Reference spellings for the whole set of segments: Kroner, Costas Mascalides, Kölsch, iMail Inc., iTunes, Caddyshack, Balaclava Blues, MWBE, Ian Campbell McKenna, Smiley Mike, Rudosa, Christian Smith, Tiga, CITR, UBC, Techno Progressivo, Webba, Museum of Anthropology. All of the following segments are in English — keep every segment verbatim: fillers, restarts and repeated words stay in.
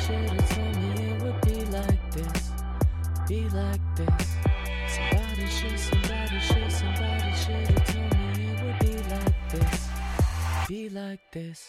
should've told me it would be like this, be like this. Somebody should, somebody should, somebody should've told me it would be like this, be like this.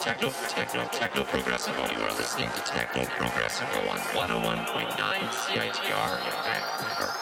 Techno, techno, techno progressivo. You are listening to Techno Progressivo on one oh one point nine C I T R in Vancouver.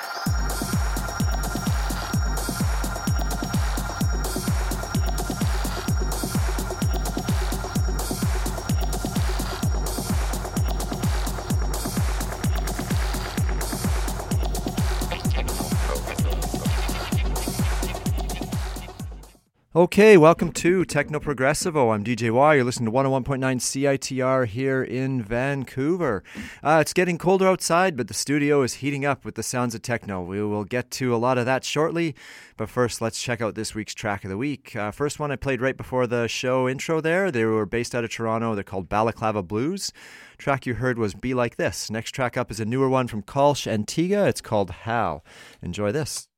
Okay, welcome to Techno Progressivo. I'm D J Y. You're listening to one oh one point nine C I T R here in Vancouver. Uh, it's getting colder outside, but the studio is heating up with the sounds of techno. We will get to a lot of that shortly, but first let's check out this week's track of the week. Uh, first one I played right before the show intro there. They were based out of Toronto. They're called Balaclava Blues. Track you heard was Be Like This. Next track up is a newer one from Kölsch and Tiga. It's called How. Enjoy this.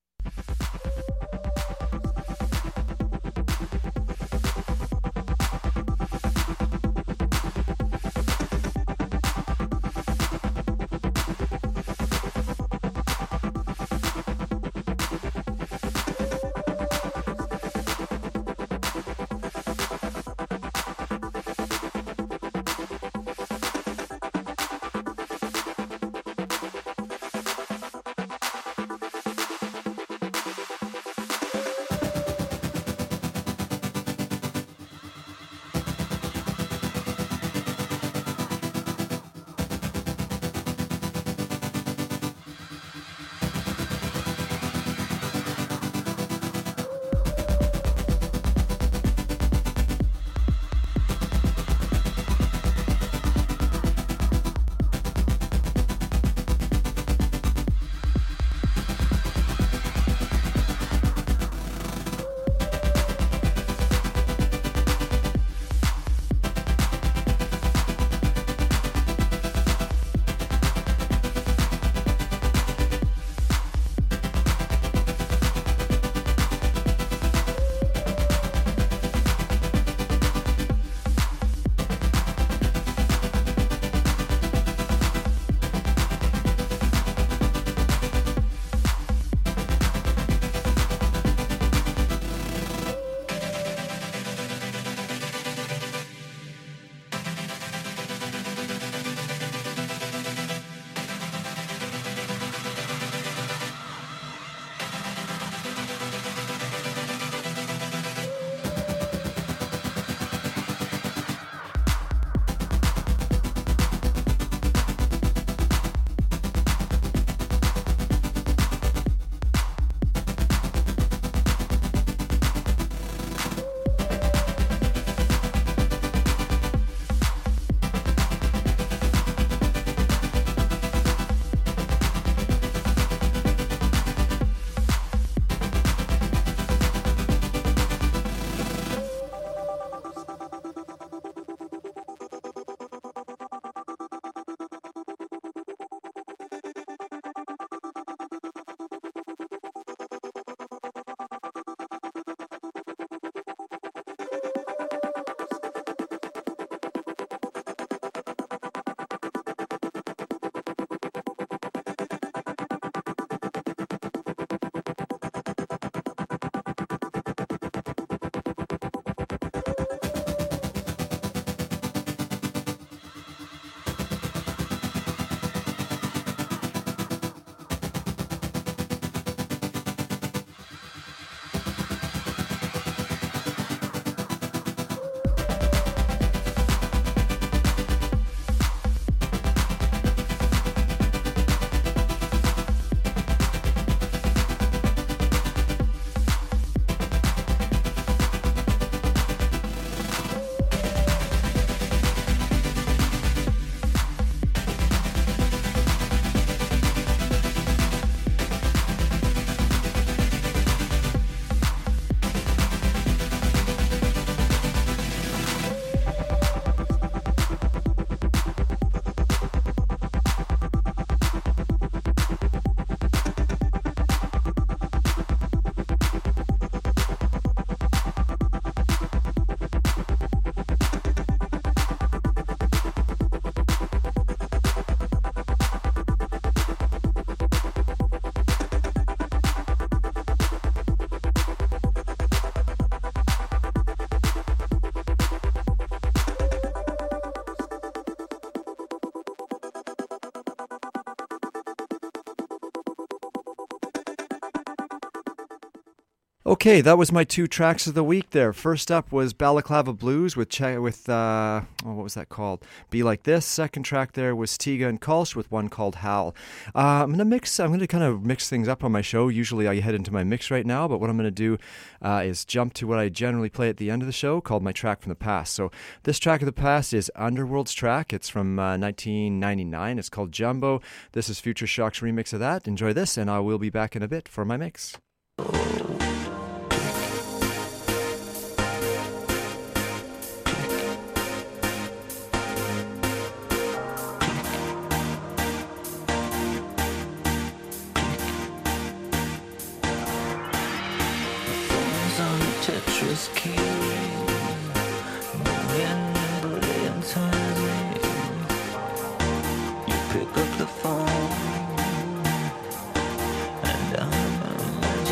Okay, that was my two tracks of the week there. First up was Balaclava Blues with, che- with uh, oh, what was that called? Be Like This. Second track there was Tiga and Kölsch with one called Howl. Uh, I'm going to mix, I'm going to kind of mix things up on my show. Usually I head into my mix right now, but what I'm going to do uh, is jump to what I generally play at the end of the show called my track from the past. So this track of the past is Underworld's track. It's from uh, nineteen ninety-nine. It's called Jumbo. This is Future Shock's remix of that. Enjoy this, and I will be back in a bit for my mix. Pick up the phone, and I'm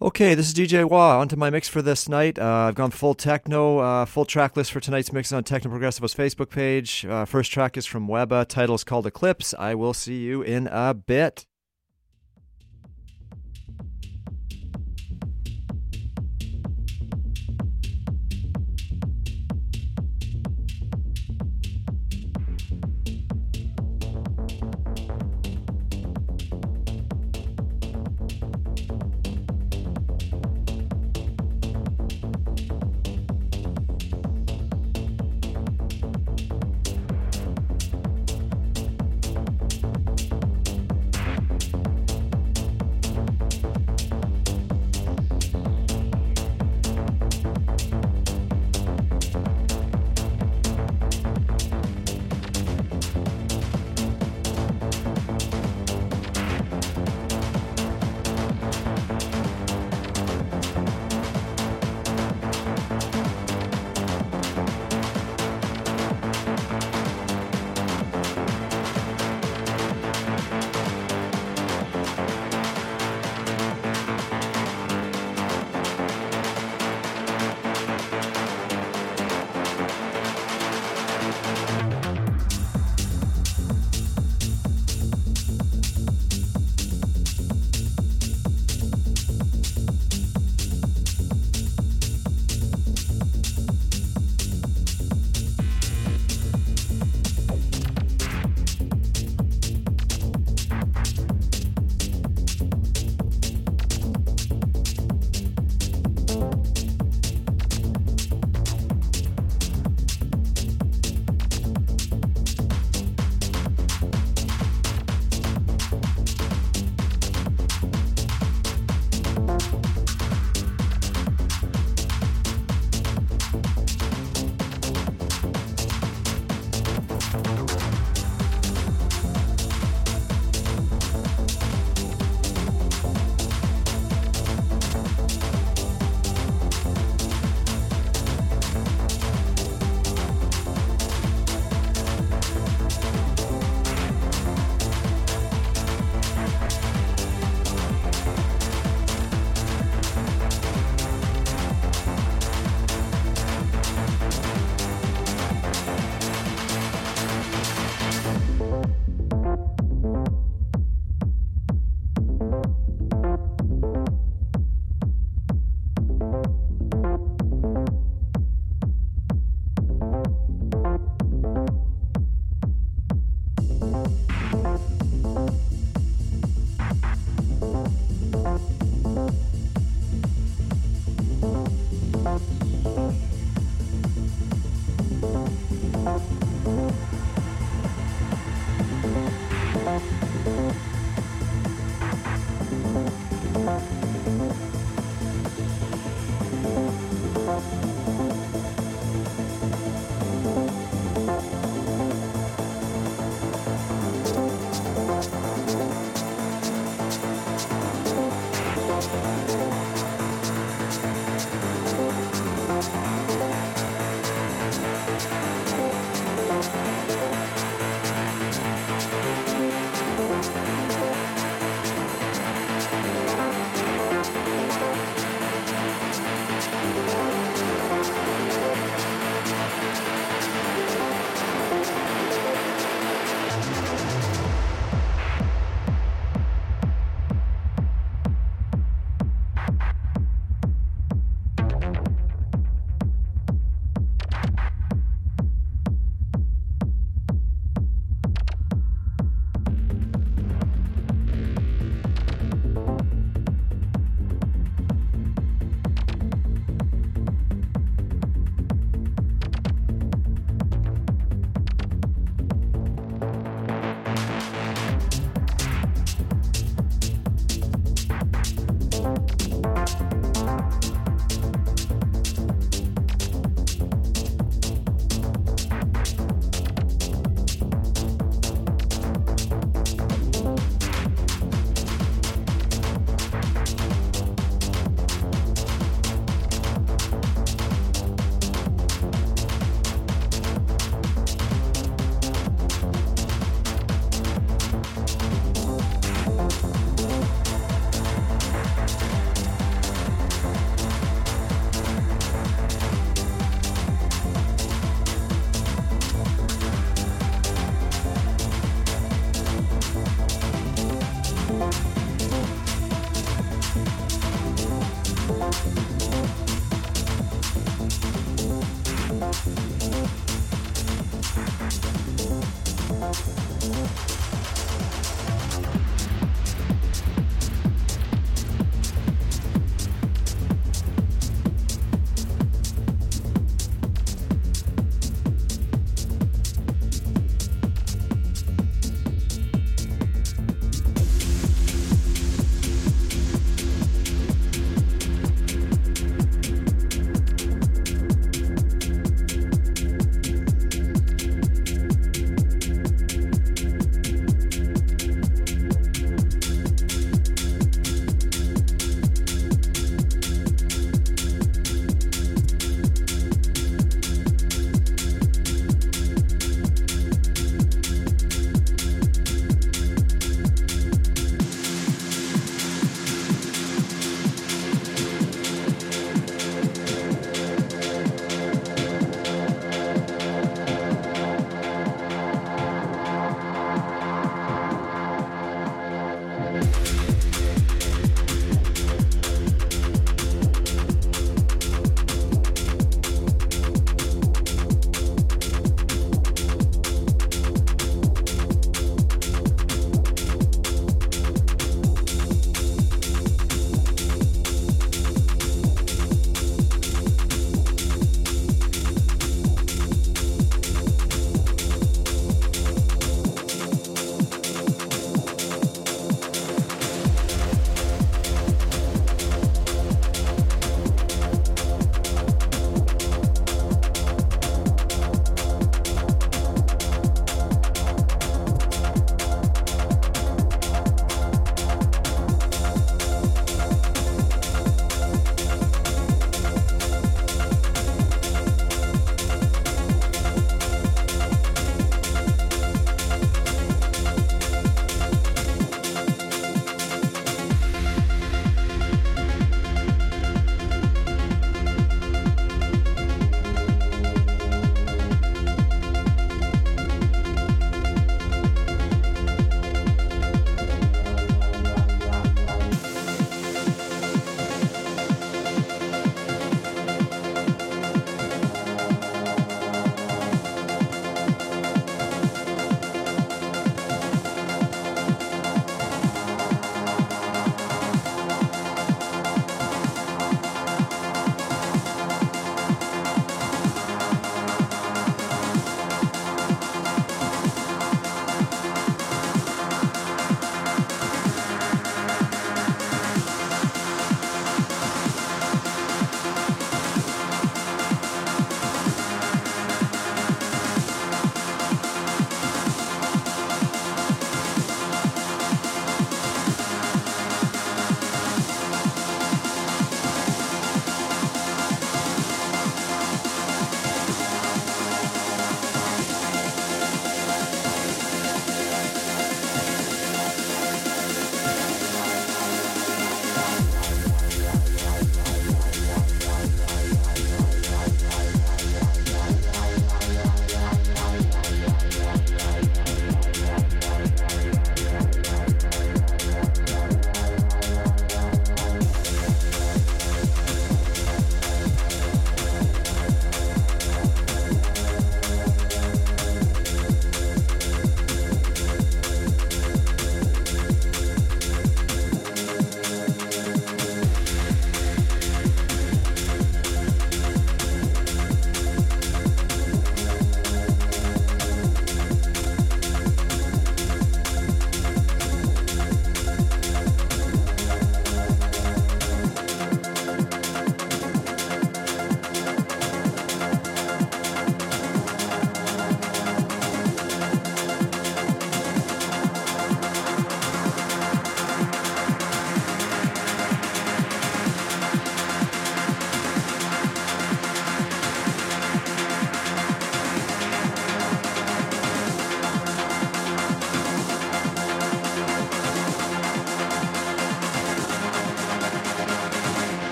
Okay, this is D J Wah. On to my mix for this night. Uh, I've gone full techno. Uh, full track list for tonight's mix is on Techno Progressivo's Facebook page. Uh, first track is from Webba. Title is called Eclipse. I will see you in a bit.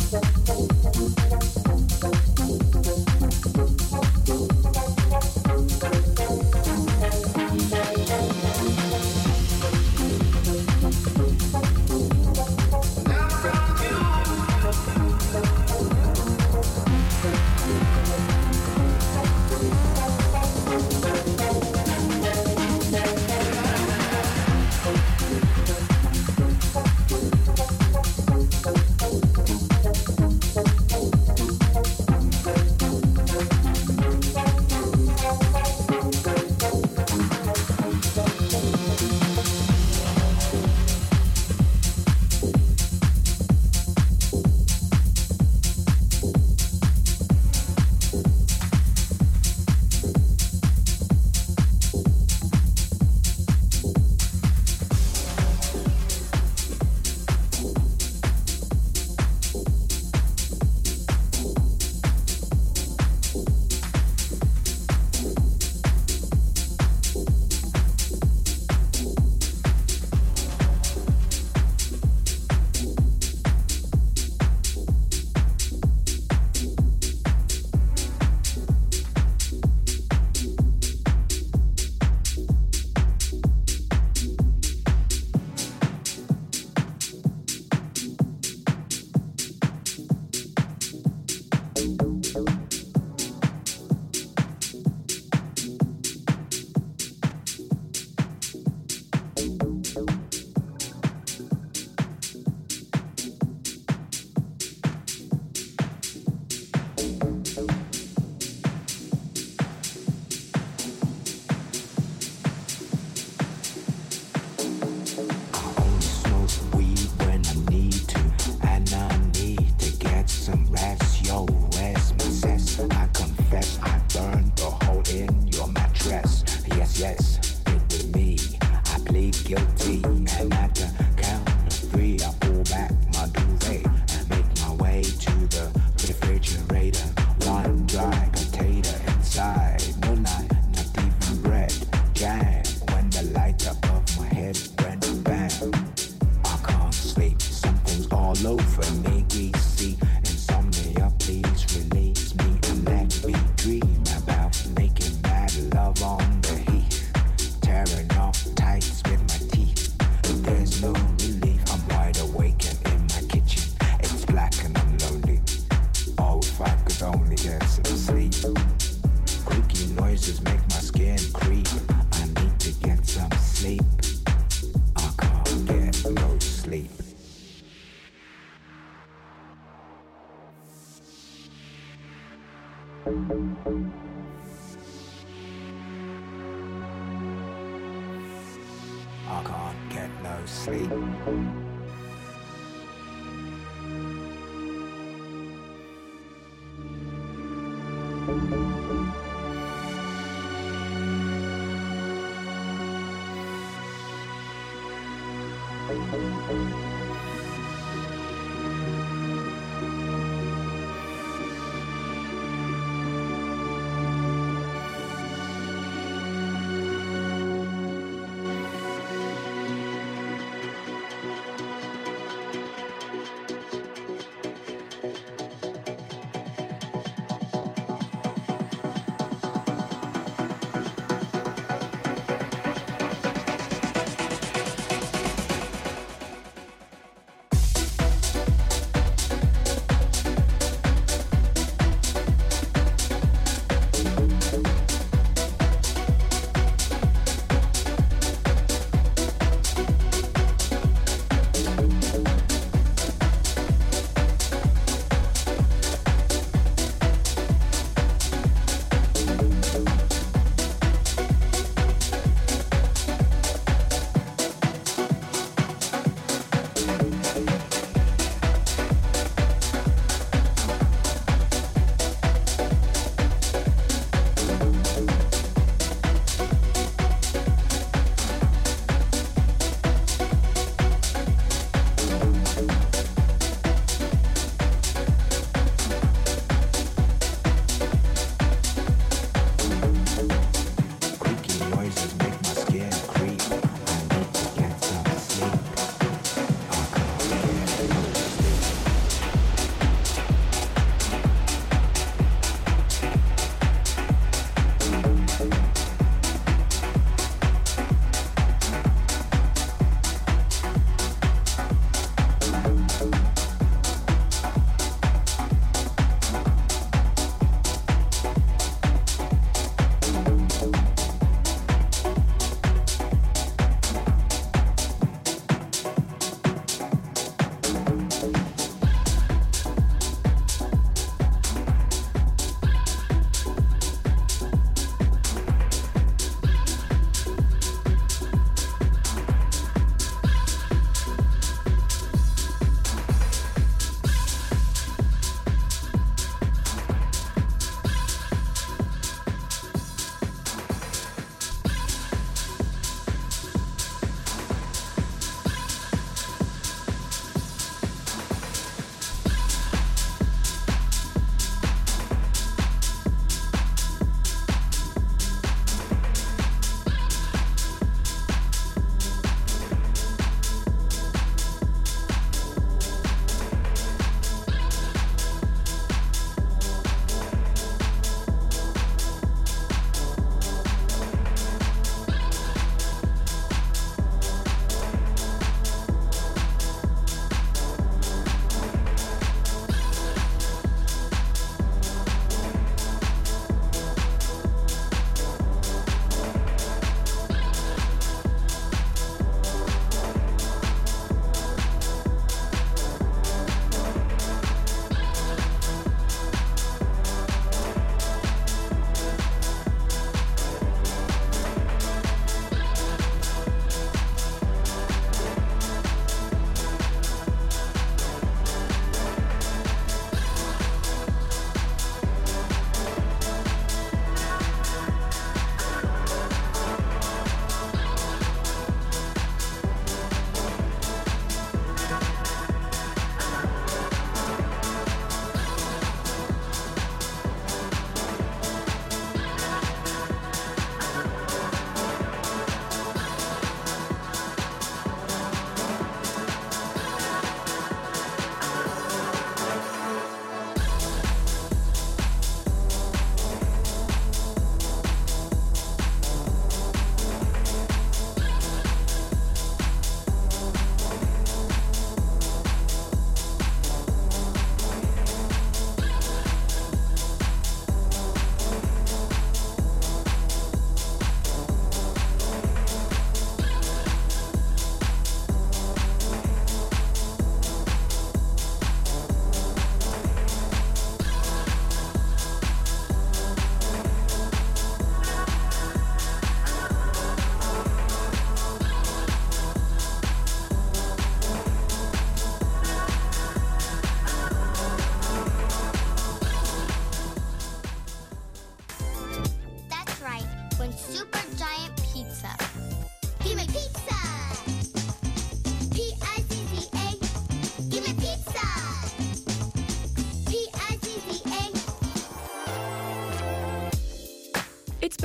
Thank I can't get no sleep.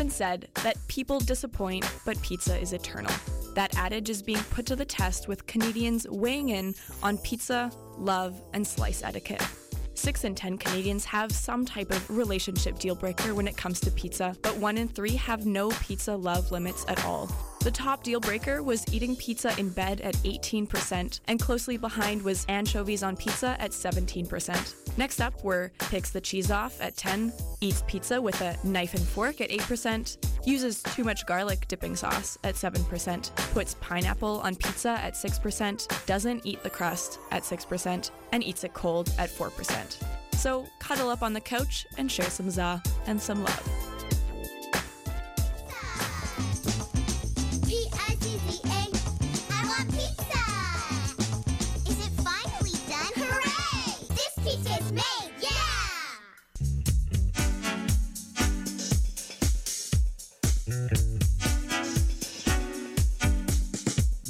often said that people disappoint, but pizza is eternal. That adage is being put to the test with Canadians weighing in on pizza, love, and slice etiquette. Six in ten Canadians have some type of relationship deal breaker when it comes to pizza, but one in three have no pizza love limits at all. The top deal breaker was eating pizza in bed at eighteen percent, and closely behind was anchovies on pizza at seventeen percent. Next up were picks the cheese off at ten, eats pizza with a knife and fork at eight percent, uses too much garlic dipping sauce at seven percent, puts pineapple on pizza at six percent, doesn't eat the crust at six percent, and eats it cold at four percent. So cuddle up on the couch and share some za and some love.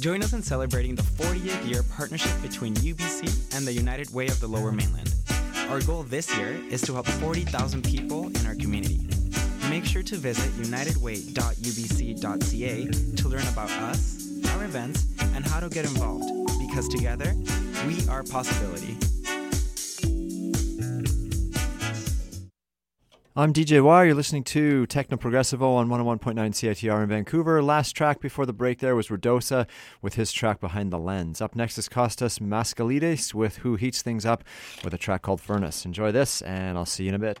Join us in celebrating the fortieth year partnership between U B C and the United Way of the Lower Mainland. Our goal this year is to help forty thousand people in our community. Make sure to visit united way dot u b c dot c a to learn about us, our events, and how to get involved, because together, we are possibility. I'm D J Y, you're listening to Techno Progressivo on one oh one point nine C I T R in Vancouver. Last track before the break there was Rudosa with his track Behind the Lens. Up next is Costas Mascalides with Who Heats Things Up with a track called Furnace. Enjoy this, and I'll see you in a bit.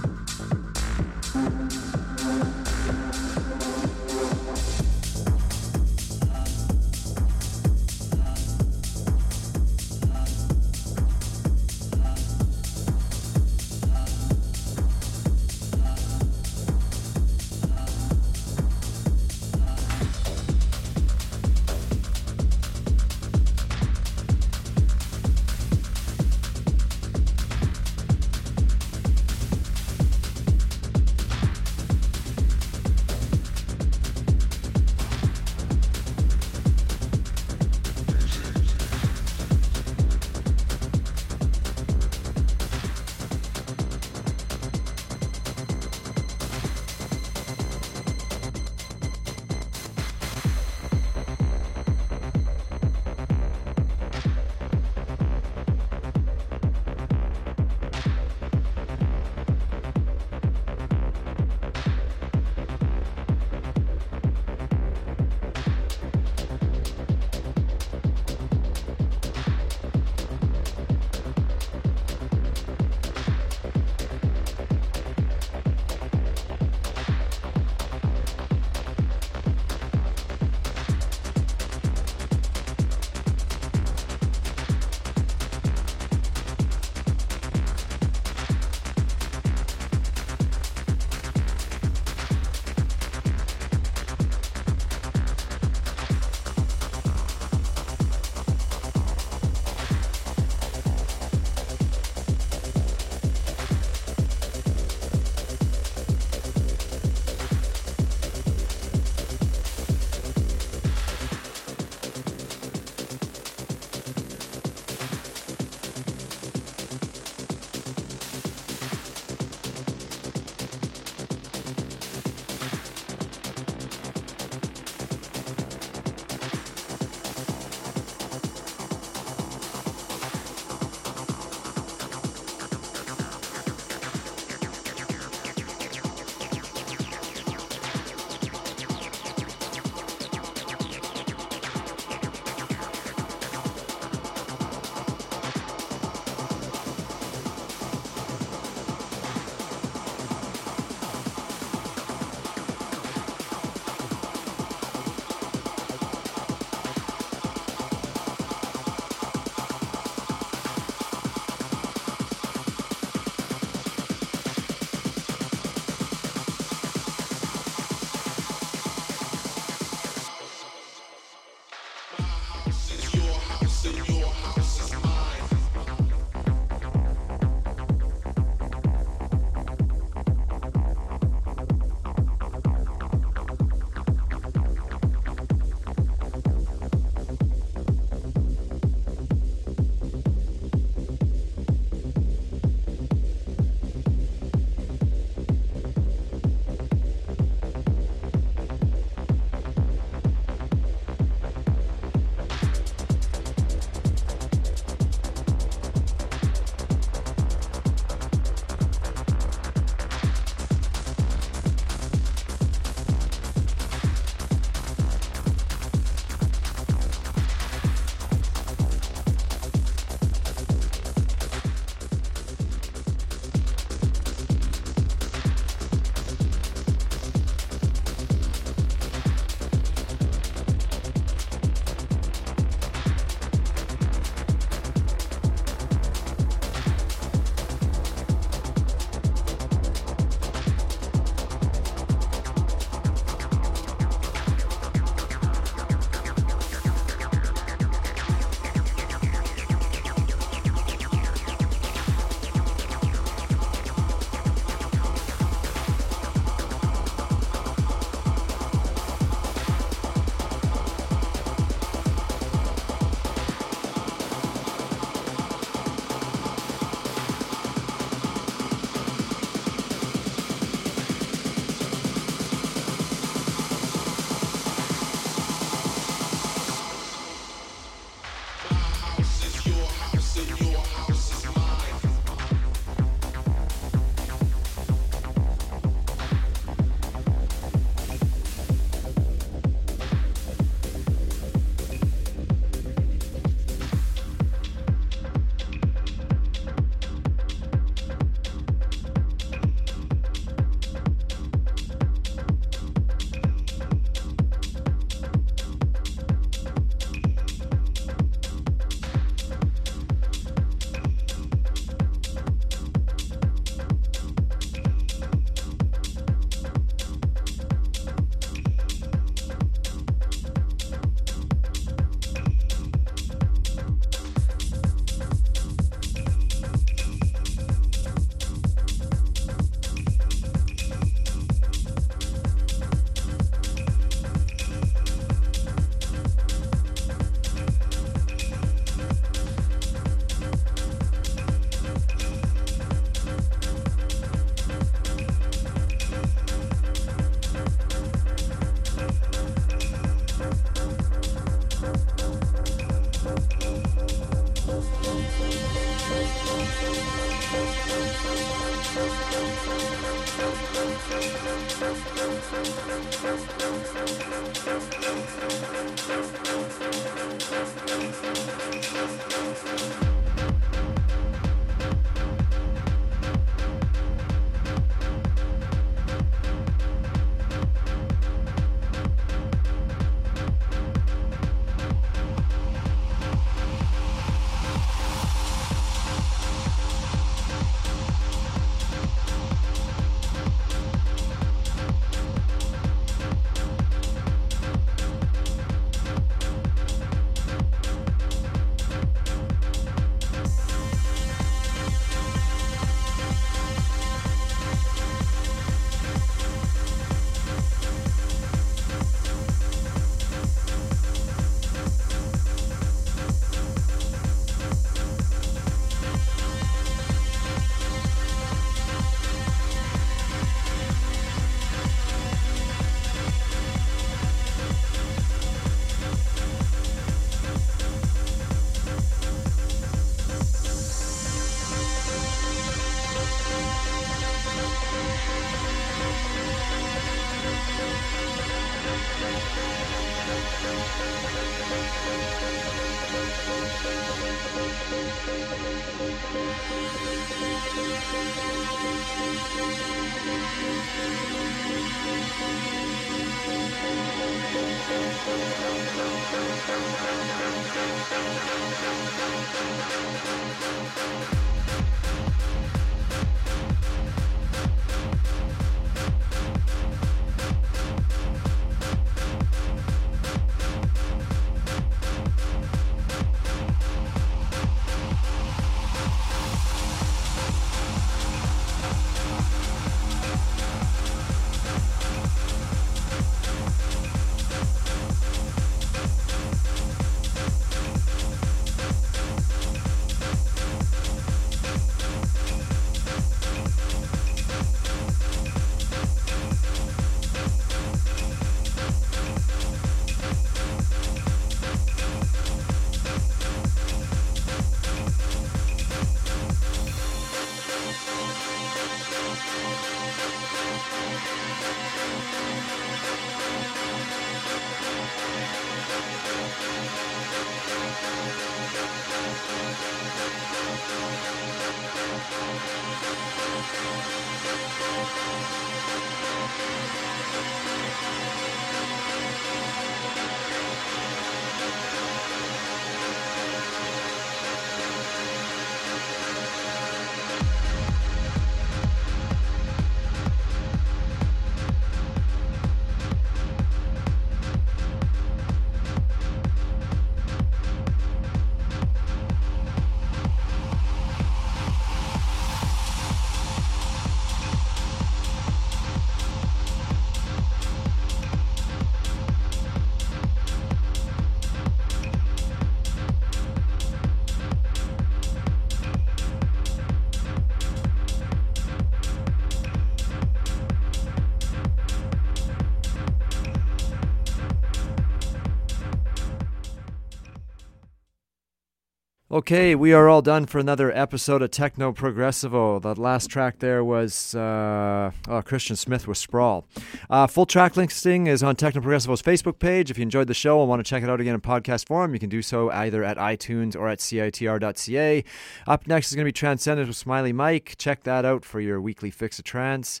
Okay, we are all done for another episode of Techno Progressivo. The last track there was uh, oh, Christian Smith with Sprawl. Uh, full track listing is on Techno Progressivo's Facebook page. If you enjoyed the show and want to check it out again in podcast form, you can do so either at iTunes or at C I T R dot C A. Up next is going to be Transcendence with Smiley Mike. Check that out for your weekly fix of trance.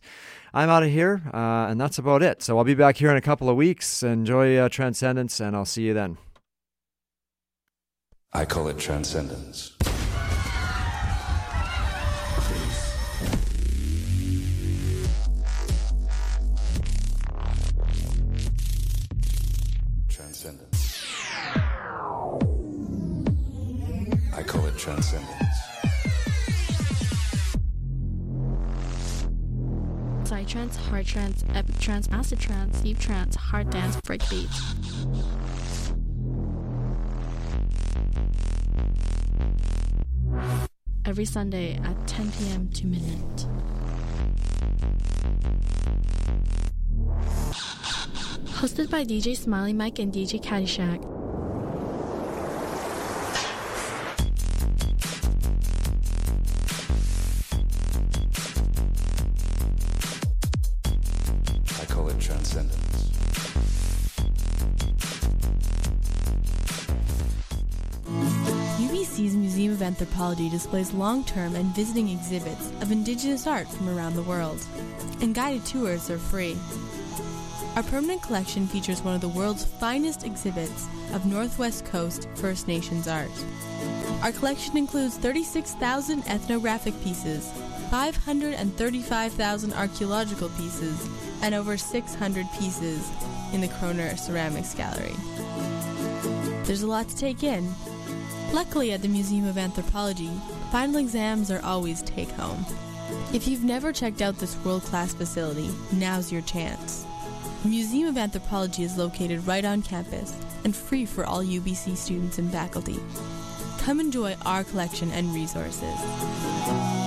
I'm out of here, uh, and that's about it. So I'll be back here in a couple of weeks. Enjoy uh, Transcendence, and I'll see you then. I call it transcendence. Transcendence. I call it transcendence. Psytrance, hard trance, epic trance, acid trance, deep trance, hard dance, breakbeat. Every Sunday at ten p.m. to midnight. Hosted by D J Smiley Mike and D J Caddyshack. I call it transcendence. U B C's Museum of Anthropology displays long-term and visiting exhibits of indigenous art from around the world, and guided tours are free. Our permanent collection features one of the world's finest exhibits of Northwest Coast First Nations art. Our collection includes thirty-six thousand ethnographic pieces, five hundred thirty-five thousand archaeological pieces, and over six hundred pieces in the Kroner Ceramics Gallery. There's a lot to take in. Luckily, at the Museum of Anthropology, final exams are always take-home. If you've never checked out this world-class facility, now's your chance. The Museum of Anthropology is located right on campus and free for all U B C students and faculty. Come enjoy our collection and resources.